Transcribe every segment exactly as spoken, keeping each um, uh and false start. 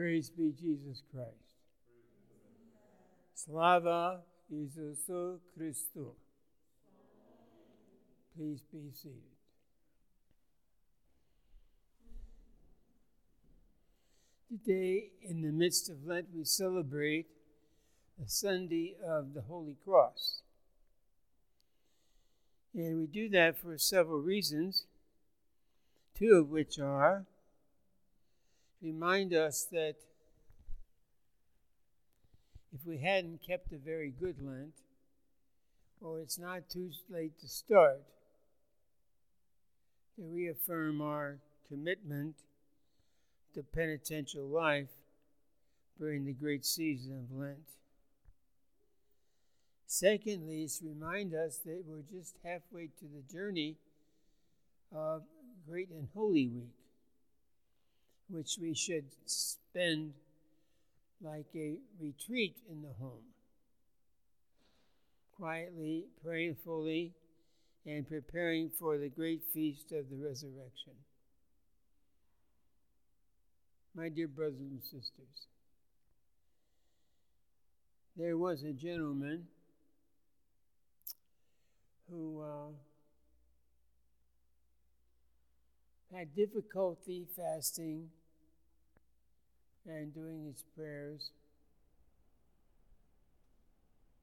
Praise be Jesus Christ. Slava Jesusu Christu. Please be seated. Today, in the midst of Lent, we celebrate the Sunday of the Holy Cross. And we do that for several reasons, two of which are remind us that if we hadn't kept a very good Lent, or it's not too late to start, to reaffirm our commitment to penitential life during the great season of Lent. Secondly, it's remind us that we're just halfway to the journey of Great and Holy Week, which we should spend like a retreat in the home, quietly, prayerfully, and preparing for the great feast of the resurrection. My dear brothers and sisters, there was a gentleman who uh, had difficulty fasting and doing his prayers.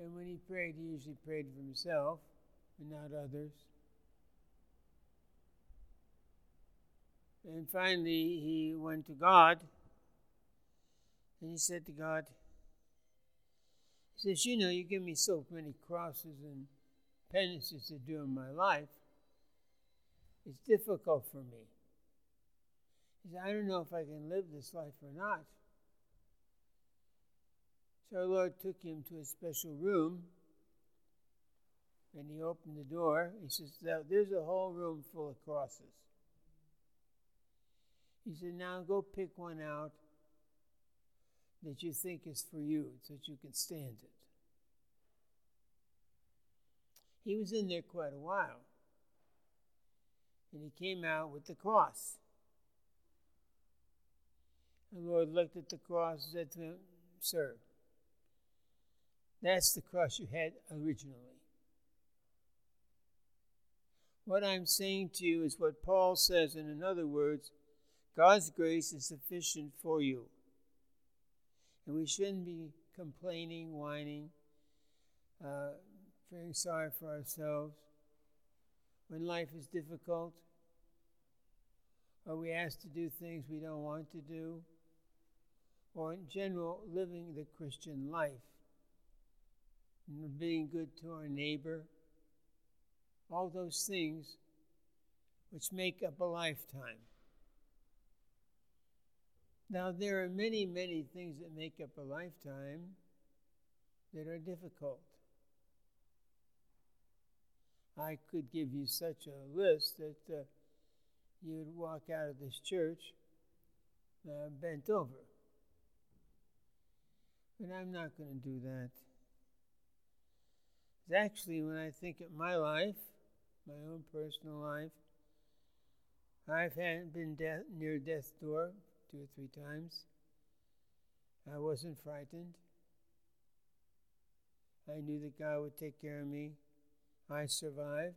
And when he prayed, he usually prayed for himself and not others. And finally, he went to God, and he said to God, he says, you know, you give me so many crosses and penances to do in my life. It's difficult for me. He said, I don't know if I can live this life or not. So our Lord took him to a special room, and he opened the door. He says, now, there's a whole room full of crosses. He said, now go pick one out that you think is for you, so that you can stand it. He was in there quite a while, and he came out with the cross. The Lord looked at the cross and said to him, sir, that's the cross you had originally. What I'm saying to you is what Paul says, and in other words, God's grace is sufficient for you. And we shouldn't be complaining, whining, uh, feeling sorry for ourselves when life is difficult, or we asked to do things we don't want to do, or in general, living the Christian life and being good to our neighbor, all those things which make up a lifetime. Now, there are many, many things that make up a lifetime that are difficult. I could give you such a list that uh, you would walk out of this church uh, bent over. But I'm not going to do that. Actually, when I think of my life, my own personal life, I've had been death, near death's door two or three times. I wasn't frightened. I knew that God would take care of me. I survived.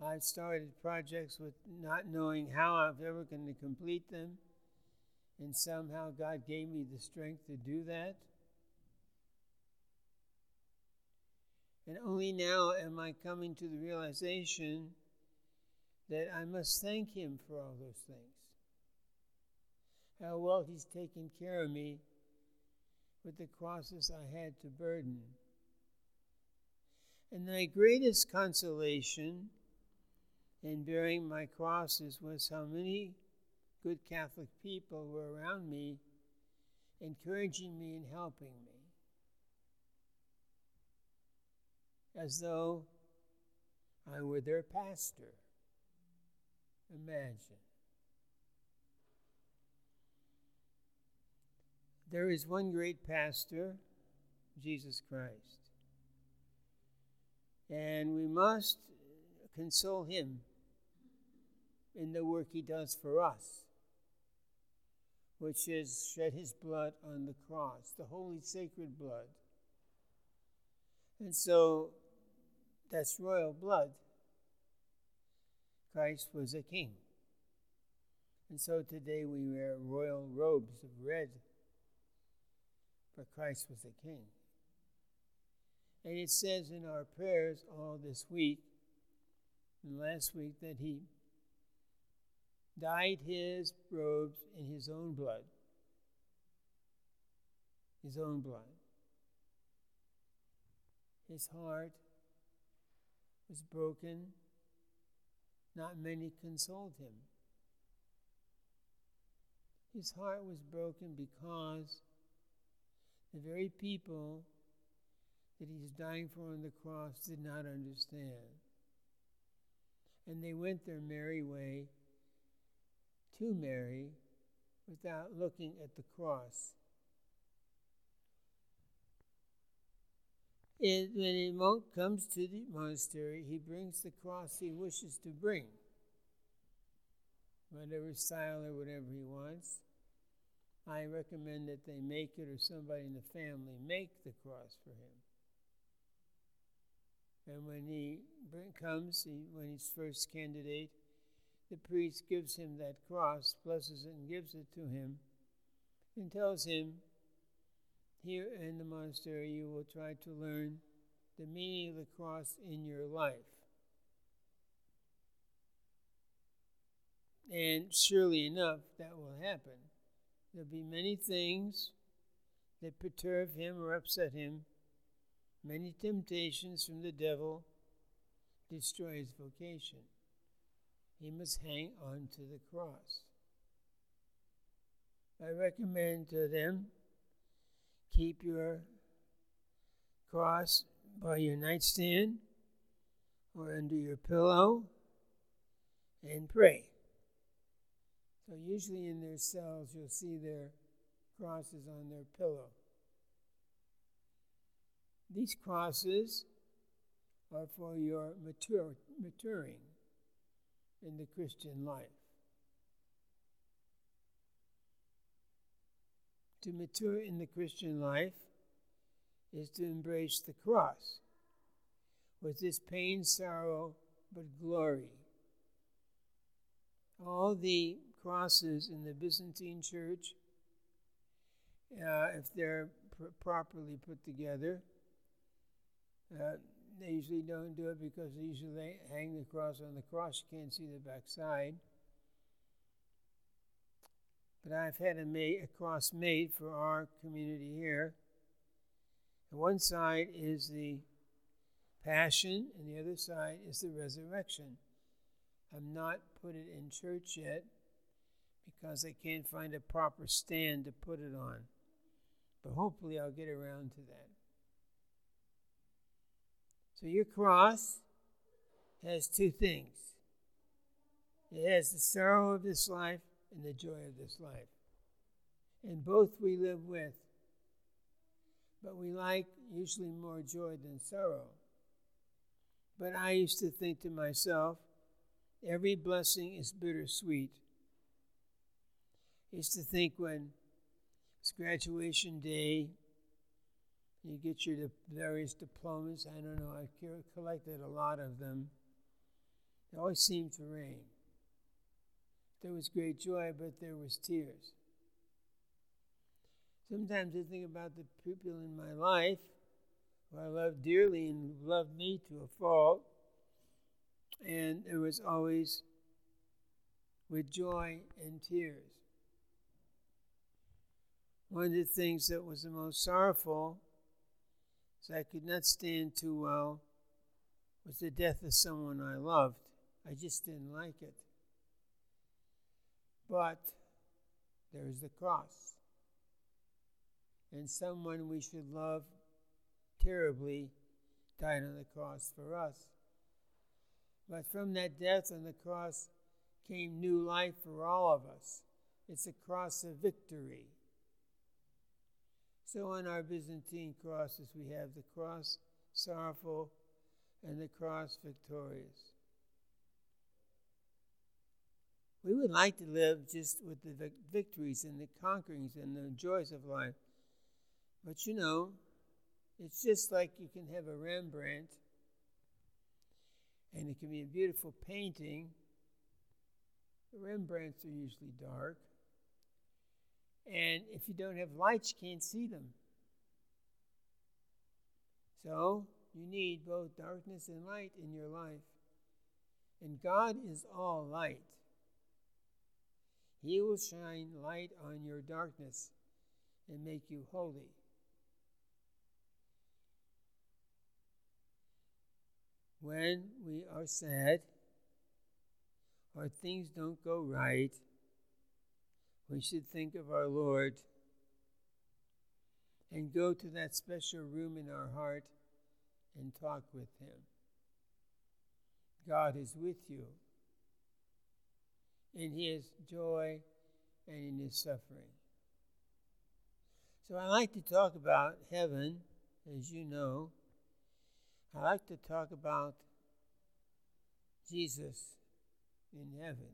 I started projects with not knowing how I was ever going to complete them, and somehow God gave me the strength to do that. And only now am I coming to the realization that I must thank Him for all those things. How well He's taken care of me with the crosses I had to burden. And my greatest consolation in bearing my crosses was how many good Catholic people were around me, encouraging me and helping me, as though I were their pastor. Imagine. There is one great pastor, Jesus Christ, and we must console Him in the work He does for us. which is shed his blood on the cross, the holy sacred blood. And so that's royal blood. Christ was a king. And so today we wear royal robes of red, but Christ was a king. And it says in our prayers all this week and last week that he dyed his robes in his own blood. His own blood. His heart was broken. Not many consoled him. His heart was broken because the very people that he was dying for on the cross did not understand. And they went their merry way to Mary without looking at the cross. It, when a monk comes to the monastery, he brings the cross he wishes to bring, whatever style or whatever he wants. I recommend that they make it, or somebody in the family make the cross for him. And when he bring, comes, he, when he's first candidate, the priest gives him that cross, blesses it and gives it to him, and tells him, here in the monastery you will try to learn the meaning of the cross in your life. And surely enough, that will happen. There'll be many things that perturb him or upset him, many temptations from the devil destroy his vocation. He must hang on to the cross. I recommend to them, keep your cross by your nightstand or under your pillow and pray. So usually in their cells you'll see their crosses on their pillow. These crosses are for your mature, maturing in the Christian life. To mature in the Christian life is to embrace the cross with its pain, sorrow, but glory. All the crosses in the Byzantine church, uh, if they're pr- properly put together, uh, they usually don't do it because they usually hang the cross on the cross. You can't see the backside. But I've had a, ma- a cross made for our community here. And one side is the Passion, and the other side is the Resurrection. I've not put it in church yet because I can't find a proper stand to put it on. But hopefully I'll get around to that. So your cross has two things. It has the sorrow of this life and the joy of this life. And both we live with. But we like usually more joy than sorrow. But I used to think to myself, every blessing is bittersweet. I used to think when it's graduation day, you get your various diplomas. I don't know, I've collected a lot of them. They always seemed to rain. There was great joy, but there was tears. Sometimes I think about the people in my life who I loved dearly and loved me to a fault, and it was always with joy and tears. One of the things that was the most sorrowful, so I could not stand too well, was the death of someone I loved. I just didn't like it. But there is the cross. And someone we should love terribly died on the cross for us. But from that death on the cross came new life for all of us. It's a cross of victory. So on our Byzantine crosses, we have the cross sorrowful and the cross victorious. We would like to live just with the victories and the conquerings and the joys of life. But you know, it's just like you can have a Rembrandt, and it can be a beautiful painting. The Rembrandts are usually dark. And if you don't have lights, you can't see them. So you need both darkness and light in your life. And God is all light. He will shine light on your darkness and make you holy. When we are sad or things don't go right, we should think of our Lord and go to that special room in our heart and talk with Him. God is with you in His joy and in His suffering. So I like to talk about heaven, as you know. I like to talk about Jesus in heaven,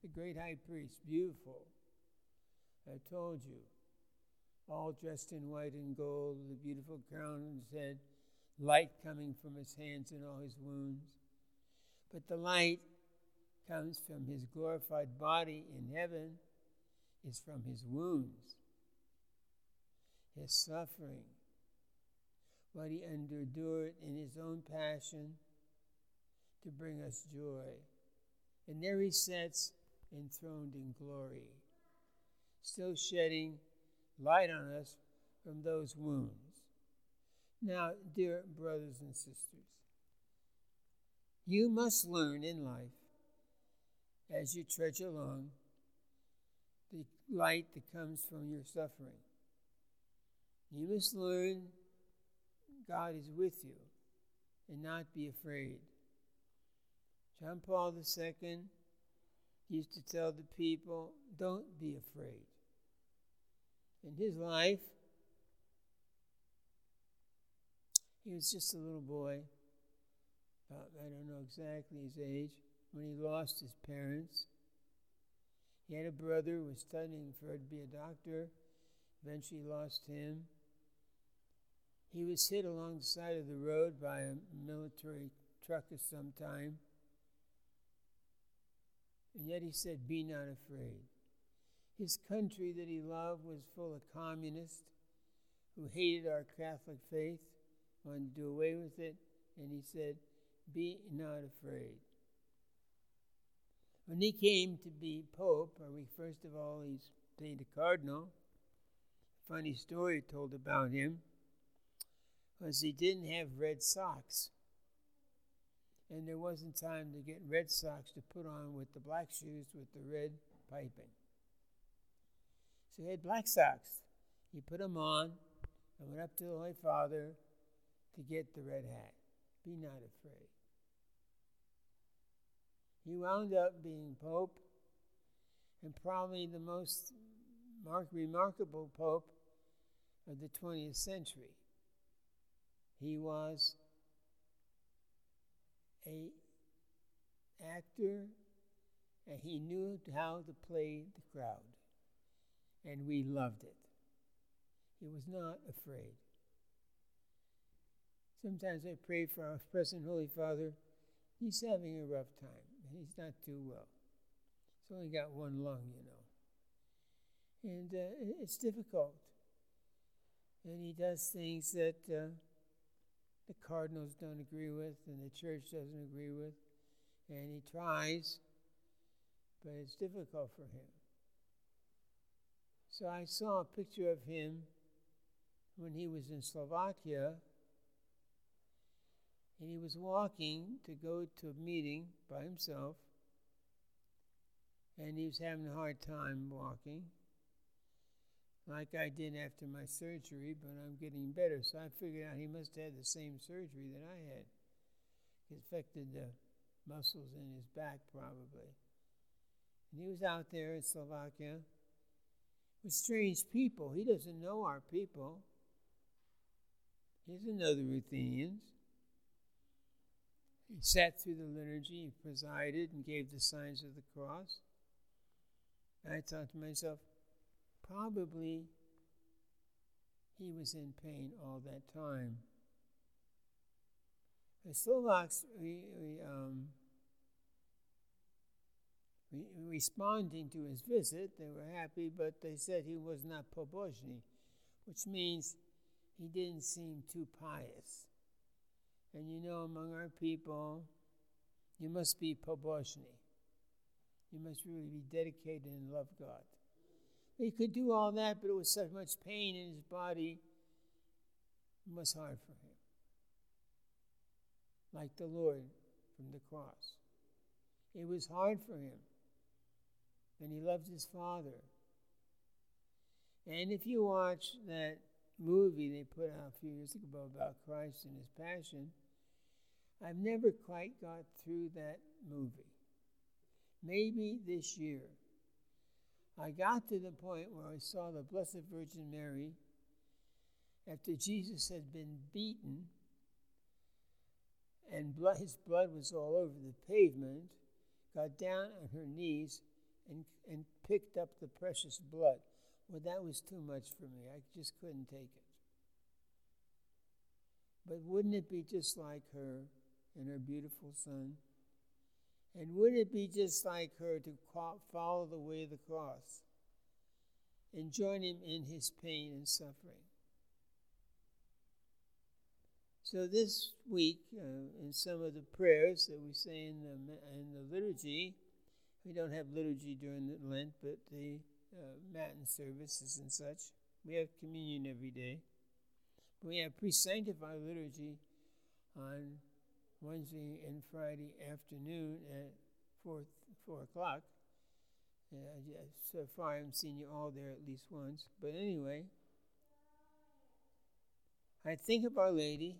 the great high priest, beautiful. I told you, all dressed in white and gold, with a beautiful crown on his head, light coming from his hands and all his wounds. But the light comes from his glorified body in heaven, is from his wounds, his suffering, what he endured in his own passion to bring us joy. And there he sits enthroned in glory, still shedding light on us from those wounds. Now, dear brothers and sisters, you must learn in life, as you trudge along, the light that comes from your suffering. You must learn God is with you and not be afraid. John Paul the Second used to tell the people, don't be afraid. In his life, he was just a little boy, about, I don't know exactly his age, when he lost his parents. He had a brother who was studying for to be a doctor, eventually lost him. He was hit along the side of the road by a military truck of some time. And yet he said, be not afraid. His country that he loved was full of communists who hated our Catholic faith, wanted to do away with it, and he said, be not afraid. When he came to be Pope, or we, first of all, he's paid a cardinal. Funny story told about him was he didn't have red socks. And there wasn't time to get red socks to put on with the black shoes with the red piping. So he had black socks. He put them on and went up to the Holy Father to get the red hat. Be not afraid. He wound up being Pope, and probably the most mark- remarkable Pope of the twentieth century. He was an actor, and he knew how to play the crowd, and we loved it. He was not afraid. Sometimes I pray for our present Holy Father. He's having a rough time, and he's not too well. He's only got one lung, you know. And uh, it's difficult. And he does things that uh, the cardinals don't agree with, and the church doesn't agree with, and he tries, but it's difficult for him. So I saw a picture of him when he was in Slovakia, and he was walking to go to a meeting by himself, and he was having a hard time walking, like I did after my surgery, but I'm getting better. So I figured out he must have had the same surgery that I had. It affected the muscles in his back, probably. And he was out there in Slovakia with strange people. He doesn't know our people. He doesn't know the Ruthenians. He sat through the liturgy, he presided, and gave the signs of the cross. I thought to myself, probably he was in pain all that time. The Slovaks, we, we um, re- responding to his visit, they were happy, but they said he was not Poboshni, which means he didn't seem too pious. And you know, among our people, you must be Poboshni. You must really be dedicated and love God. He could do all that, but it was such much pain in his body, it was hard for him. Like the Lord from the cross. It was hard for him. And he loved his Father. And if you watch that movie they put out a few years ago about Christ and his passion, I've never quite got through that movie. Maybe this year. I got to the point where I saw the Blessed Virgin Mary after Jesus had been beaten and blood, his blood was all over the pavement, got down on her knees and, and picked up the precious blood. Well, that was too much for me. I just couldn't take it. But wouldn't it be just like her and her beautiful son? And wouldn't it be just like her to follow the way of the cross and join him in his pain and suffering? So this week, uh, in some of the prayers that we say in the, in the liturgy, we don't have liturgy during the Lent, but the uh, Matin services and such, we have communion every day. We have pre-sanctified liturgy on Wednesday and Friday afternoon at four, four o'clock. Uh, so far, I haven't seen you all there at least once. But anyway, I think of Our Lady.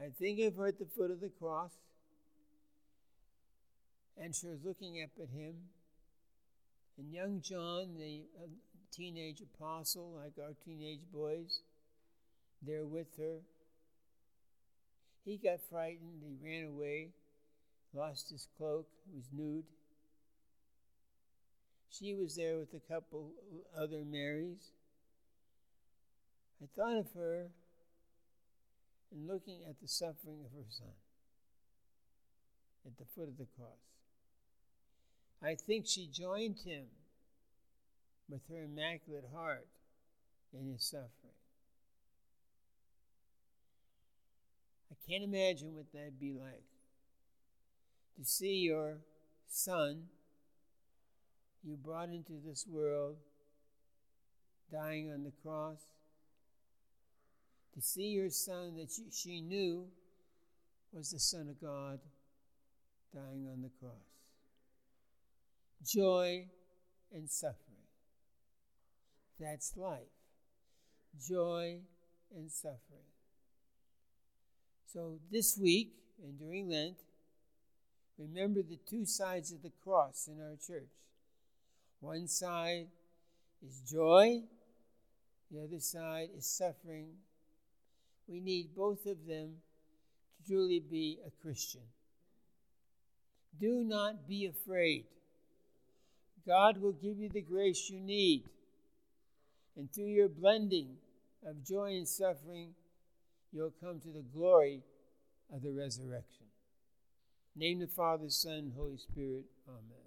I think of her at the foot of the cross. And she was looking up at him. And young John, the uh, teenage apostle, like our teenage boys, there with her. He got frightened, he ran away, lost his cloak, was nude. She was there with a couple other Marys. I thought of her and looking at the suffering of her son at the foot of the cross. I think she joined him with her Immaculate Heart in his suffering. I can't imagine what that'd be like. To see your son you brought into this world dying on the cross. To see your son that you, she knew was the Son of God dying on the cross. Joy and suffering. That's life. Joy and suffering. So this week, and during Lent, remember the two sides of the cross in our church. One side is joy, the other side is suffering. We need both of them to truly be a Christian. Do not be afraid. God will give you the grace you need. And through your blending of joy and suffering, you'll come to the glory of the resurrection. In the name of the Father, Son, and Holy Spirit. Amen.